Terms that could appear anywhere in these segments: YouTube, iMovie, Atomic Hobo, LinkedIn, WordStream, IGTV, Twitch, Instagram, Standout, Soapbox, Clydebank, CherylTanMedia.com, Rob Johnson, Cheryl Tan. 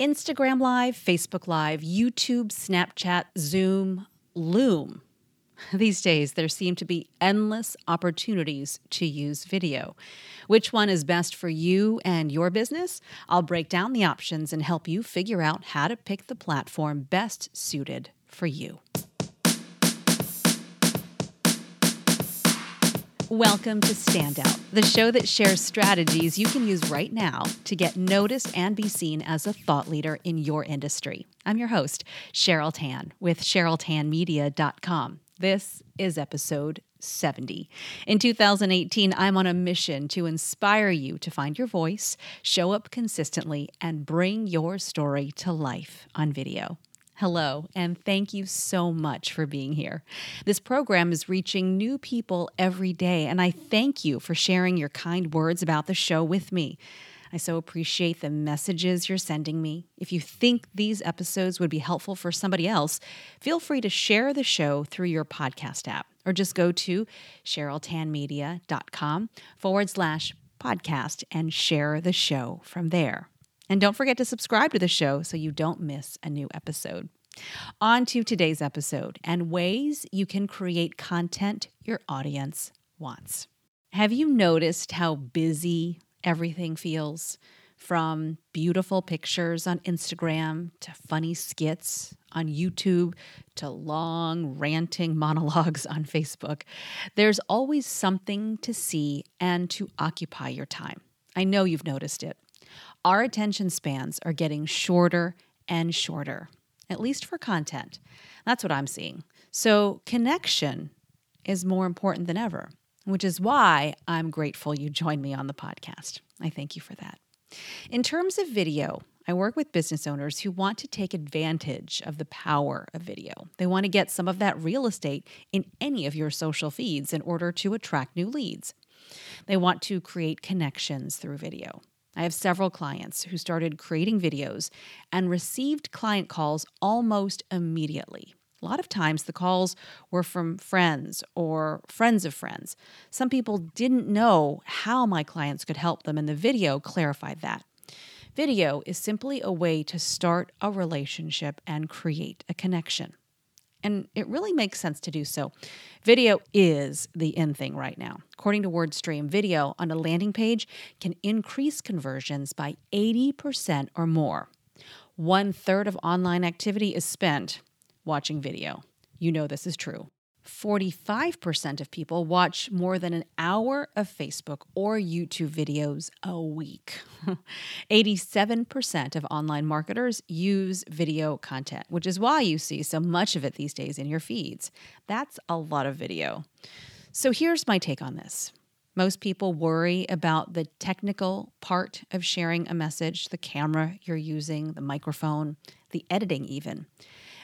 Instagram Live, Facebook Live, YouTube, Snapchat, Zoom, Loom. These days, there seem to be endless opportunities to use video. Which one is best for you and your business? I'll break down the options and help you figure out how to pick the platform best suited for you. Welcome to Standout, the show that shares strategies you can use right now to get noticed and be seen as a thought leader in your industry. I'm your host, Cheryl Tan, with CherylTanMedia.com. This is episode 70. In 2018, I'm on a mission to inspire you to find your voice, show up consistently, and bring your story to life on video. Hello, and thank you so much for being here. This program is reaching new people every day, and I thank you for sharing your kind words about the show with me. I so appreciate the messages you're sending me. If you think these episodes would be helpful for somebody else, feel free to share the show through your podcast app, or just go to CherylTanMedia.com/podcast and share the show from there. And don't forget to subscribe to the show so you don't miss a new episode. On to today's episode and ways you can create content your audience wants. Have you noticed how busy everything feels? From beautiful pictures on Instagram to funny skits on YouTube to long ranting monologues on Facebook, there's always something to see and to occupy your time. I know you've noticed it. Our attention spans are getting shorter and shorter, at least for content. That's what I'm seeing. So connection is more important than ever, which is why I'm grateful you joined me on the podcast. I thank you for that. In terms of video, I work with business owners who want to take advantage of the power of video. They want to get some of that real estate in any of your social feeds in order to attract new leads. They want to create connections through video. I have several clients who started creating videos and received client calls almost immediately. A lot of times the calls were from friends or friends of friends. Some people didn't know how my clients could help them, and the video clarified that. Video is simply a way to start a relationship and create a connection. And it really makes sense to do so. Video is the in thing right now. According to WordStream, video on a landing page can increase conversions by 80% or more. 1/3 of online activity is spent watching video. You know this is true. 45% of people watch more than an hour of Facebook or YouTube videos a week. 87% of online marketers use video content, which is why you see so much of it these days in your feeds. That's a lot of video. So here's my take on this. Most people worry about the technical part of sharing a message, the camera you're using, the microphone, the editing even.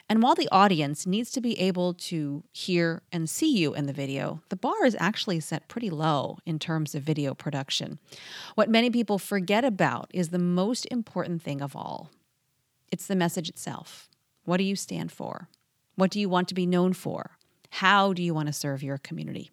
And while the audience needs to be able to hear and see you in the video, the bar is actually set pretty low in terms of video production. What many people forget about is the most important thing of all. It's the message itself. What do you stand for? What do you want to be known for? How do you want to serve your community?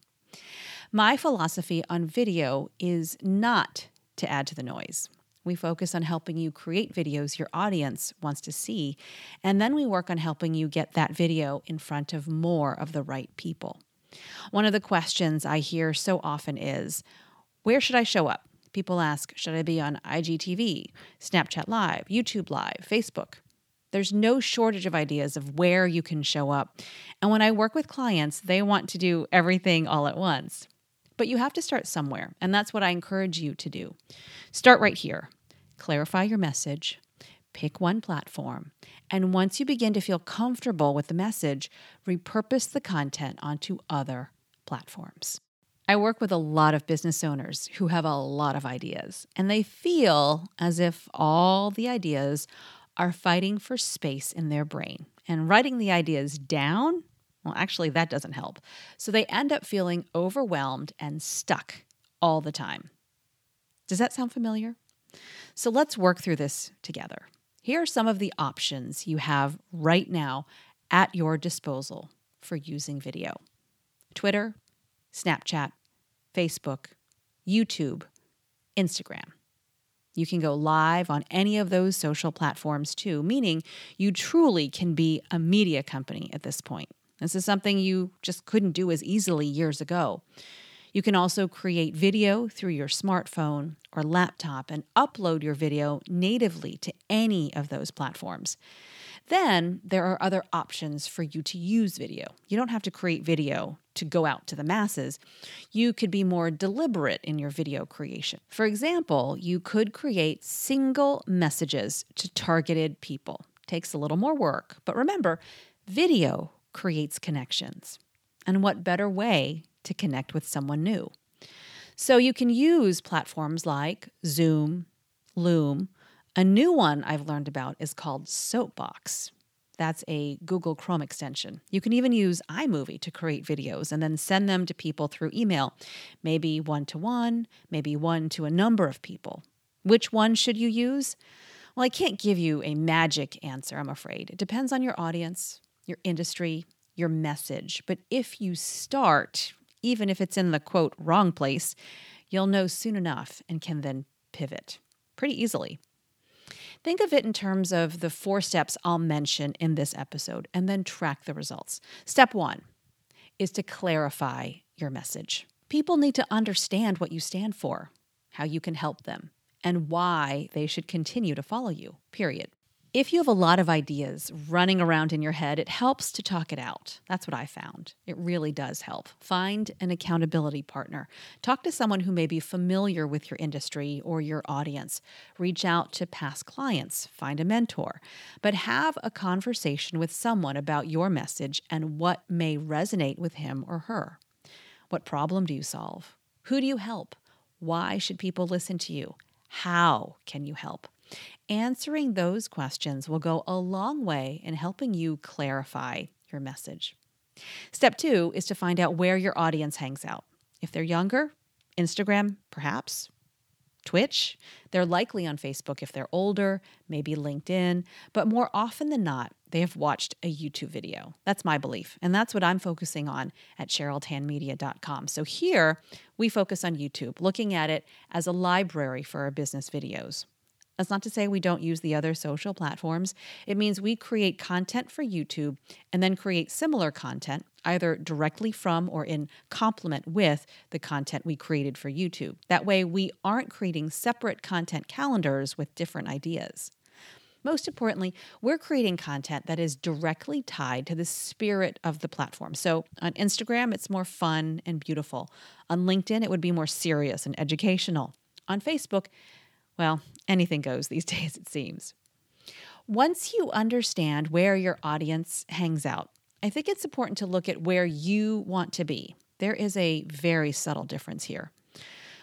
My philosophy on video is not to add to the noise. We focus on helping you create videos your audience wants to see, and then we work on helping you get that video in front of more of the right people. One of the questions I hear so often is, where should I show up? People ask, should I be on IGTV, Snapchat Live, YouTube Live, Facebook? There's no shortage of ideas of where you can show up. And when I work with clients, they want to do everything all at once. But you have to start somewhere, and that's what I encourage you to do. Start right here. Clarify your message. Pick one platform. And once you begin to feel comfortable with the message, repurpose the content onto other platforms. I work with a lot of business owners who have a lot of ideas, and they feel as if all the ideas are fighting for space in their brain. And writing the ideas down, well, actually, that doesn't help. So they end up feeling overwhelmed and stuck all the time. Does that sound familiar? So let's work through this together. Here are some of the options you have right now at your disposal for using video. Twitter, Snapchat, Facebook, YouTube, Instagram. You can go live on any of those social platforms too, meaning you truly can be a media company at this point. This is something you just couldn't do as easily years ago. You can also create video through your smartphone or laptop and upload your video natively to any of those platforms. Then there are other options for you to use video. You don't have to create video to go out to the masses. You could be more deliberate in your video creation. For example, you could create single messages to targeted people. Takes a little more work, but remember, video creates connections. And what better way to connect with someone new? So you can use platforms like Zoom, Loom. A new one I've learned about is called Soapbox. That's a Google Chrome extension. You can even use iMovie to create videos and then send them to people through email, maybe one-to-one, maybe one to a number of people. Which one should you use? Well, I can't give you a magic answer, I'm afraid. It depends on your audience, your industry, your message. But if you start, even if it's in the, quote, wrong place, you'll know soon enough and can then pivot pretty easily. Think of it in terms of the 4 steps I'll mention in this episode and then track the results. Step 1 is to clarify your message. People need to understand what you stand for, how you can help them, and why they should continue to follow you, period. If you have a lot of ideas running around in your head, it helps to talk it out. That's what I found. It really does help. Find an accountability partner. Talk to someone who may be familiar with your industry or your audience. Reach out to past clients. Find a mentor. But have a conversation with someone about your message and what may resonate with him or her. What problem do you solve? Who do you help? Why should people listen to you? How can you help? Answering those questions will go a long way in helping you clarify your message. Step 2 is to find out where your audience hangs out. If they're younger, Instagram, perhaps, Twitch. They're likely on Facebook if they're older, maybe LinkedIn, but more often than not, they have watched a YouTube video. That's my belief, and that's what I'm focusing on at CherylTanMedia.com. So here, we focus on YouTube, looking at it as a library for our business videos. That's not to say we don't use the other social platforms. It means we create content for YouTube and then create similar content, either directly from or in complement with the content we created for YouTube. That way we aren't creating separate content calendars with different ideas. Most importantly, we're creating content that is directly tied to the spirit of the platform. So on Instagram, it's more fun and beautiful. On LinkedIn, it would be more serious and educational. On Facebook, well, anything goes these days, it seems. Once you understand where your audience hangs out, I think it's important to look at where you want to be. There is a very subtle difference here.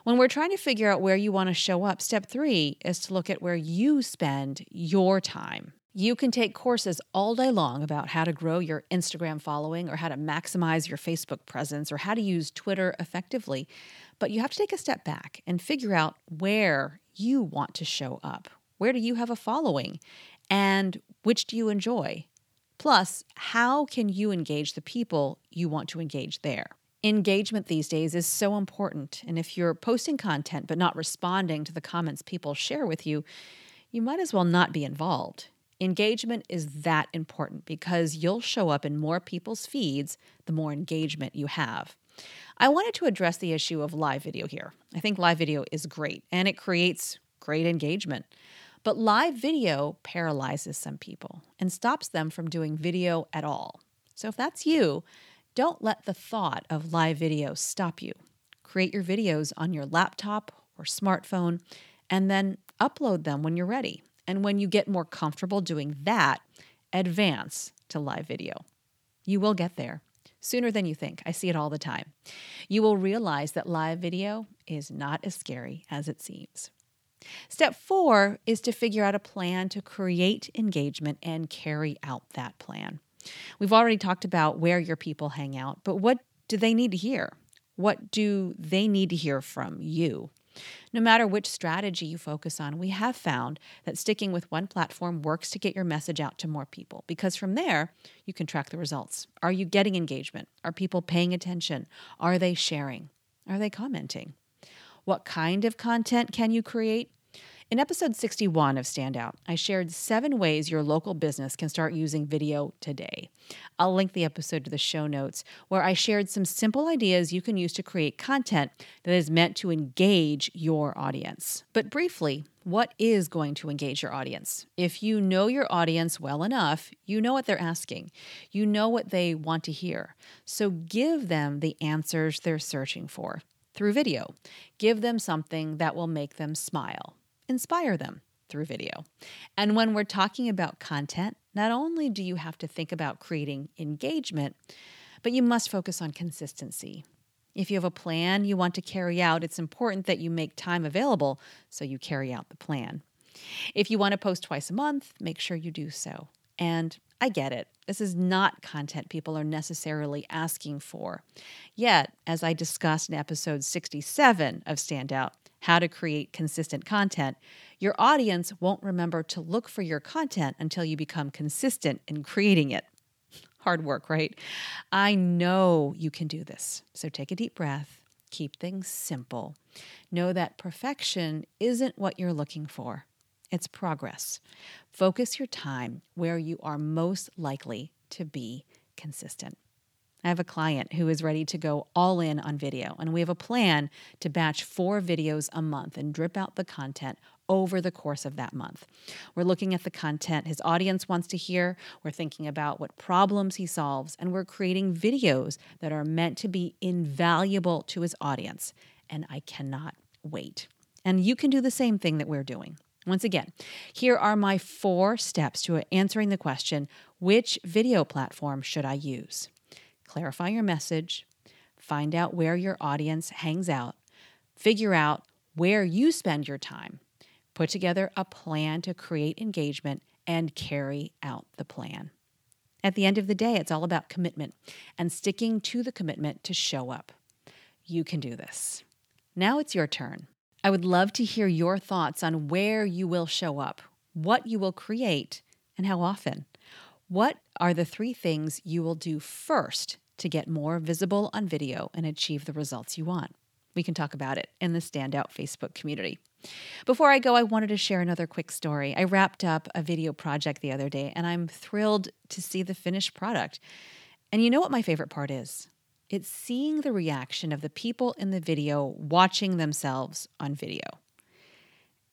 When we're trying to figure out where you want to show up, step 3 is to look at where you spend your time. You can take courses all day long about how to grow your Instagram following or how to maximize your Facebook presence or how to use Twitter effectively, but you have to take a step back and figure out where you want to show up. Where do you have a following? And which do you enjoy? Plus, how can you engage the people you want to engage there? Engagement these days is so important, and if you're posting content but not responding to the comments people share with you, you might as well not be involved. Engagement is that important because you'll show up in more people's feeds the more engagement you have. I wanted to address the issue of live video here. I think live video is great and it creates great engagement. But live video paralyzes some people and stops them from doing video at all. So if that's you, don't let the thought of live video stop you. Create your videos on your laptop or smartphone and then upload them when you're ready. And when you get more comfortable doing that, advance to live video. You will get there sooner than you think. I see it all the time. You will realize that live video is not as scary as it seems. Step 4 is to figure out a plan to create engagement and carry out that plan. We've already talked about where your people hang out, but what do they need to hear? What do they need to hear from you? No matter which strategy you focus on, we have found that sticking with one platform works to get your message out to more people because from there, you can track the results. Are you getting engagement? Are people paying attention? Are they sharing? Are they commenting? What kind of content can you create? In episode 61 of Standout, I shared 7 ways your local business can start using video today. I'll link the episode to the show notes, where I shared some simple ideas you can use to create content that is meant to engage your audience. But briefly, what is going to engage your audience? If you know your audience well enough, you know what they're asking. You know what they want to hear. So give them the answers they're searching for through video. Give them something that will make them smile. Inspire them through video. And when we're talking about content, not only do you have to think about creating engagement, but you must focus on consistency. If you have a plan you want to carry out, it's important that you make time available so you carry out the plan. If you want to post twice a month, make sure you do so. And I get it. This is not content people are necessarily asking for. Yet, as I discussed in episode 67 of Standout, how to create consistent content, your audience won't remember to look for your content until you become consistent in creating it. Hard work, right? I know you can do this. So take a deep breath. Keep things simple. Know that perfection isn't what you're looking for. It's progress. Focus your time where you are most likely to be consistent. I have a client who is ready to go all in on video, and we have a plan to batch 4 videos a month and drip out the content over the course of that month. We're looking at the content his audience wants to hear, we're thinking about what problems he solves, and we're creating videos that are meant to be invaluable to his audience. And I cannot wait. And you can do the same thing that we're doing. Once again, here are my 4 steps to answering the question, which video platform should I use? Clarify your message, find out where your audience hangs out, figure out where you spend your time, put together a plan to create engagement, and carry out the plan. At the end of the day, it's all about commitment and sticking to the commitment to show up. You can do this. Now it's your turn. I would love to hear your thoughts on where you will show up, what you will create, and how often. What are the 3 things you will do first to get more visible on video and achieve the results you want? We can talk about it in the Standout Facebook community. Before I go, I wanted to share another quick story. I wrapped up a video project the other day, and I'm thrilled to see the finished product. And you know what my favorite part is? It's seeing the reaction of the people in the video watching themselves on video.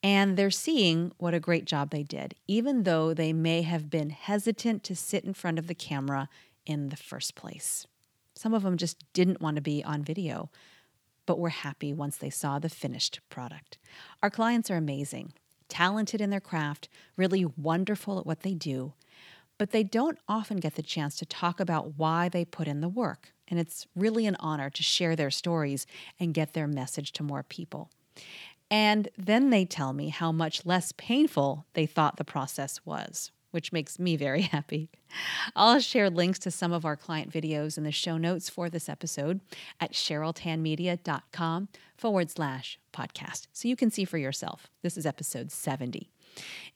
And they're seeing what a great job they did, even though they may have been hesitant to sit in front of the camera in the first place. Some of them just didn't want to be on video, but were happy once they saw the finished product. Our clients are amazing, talented in their craft, really wonderful at what they do, but they don't often get the chance to talk about why they put in the work. And it's really an honor to share their stories and get their message to more people. And then they tell me how much less painful they thought the process was, which makes me very happy. I'll share links to some of our client videos in the show notes for this episode at CherylTanMedia.com/podcast. So you can see for yourself. This is episode 70.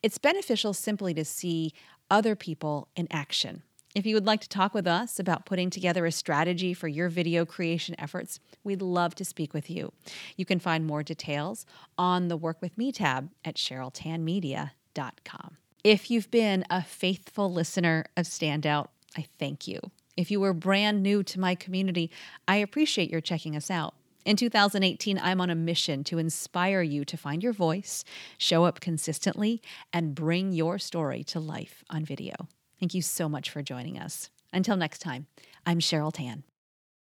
It's beneficial simply to see other people in action. If you would like to talk with us about putting together a strategy for your video creation efforts, we'd love to speak with you. You can find more details on the Work With Me tab at CherylTanMedia.com. If you've been a faithful listener of Standout, I thank you. If you were brand new to my community, I appreciate your checking us out. In 2018, I'm on a mission to inspire you to find your voice, show up consistently, and bring your story to life on video. Thank you so much for joining us. Until next time, I'm Cheryl Tan.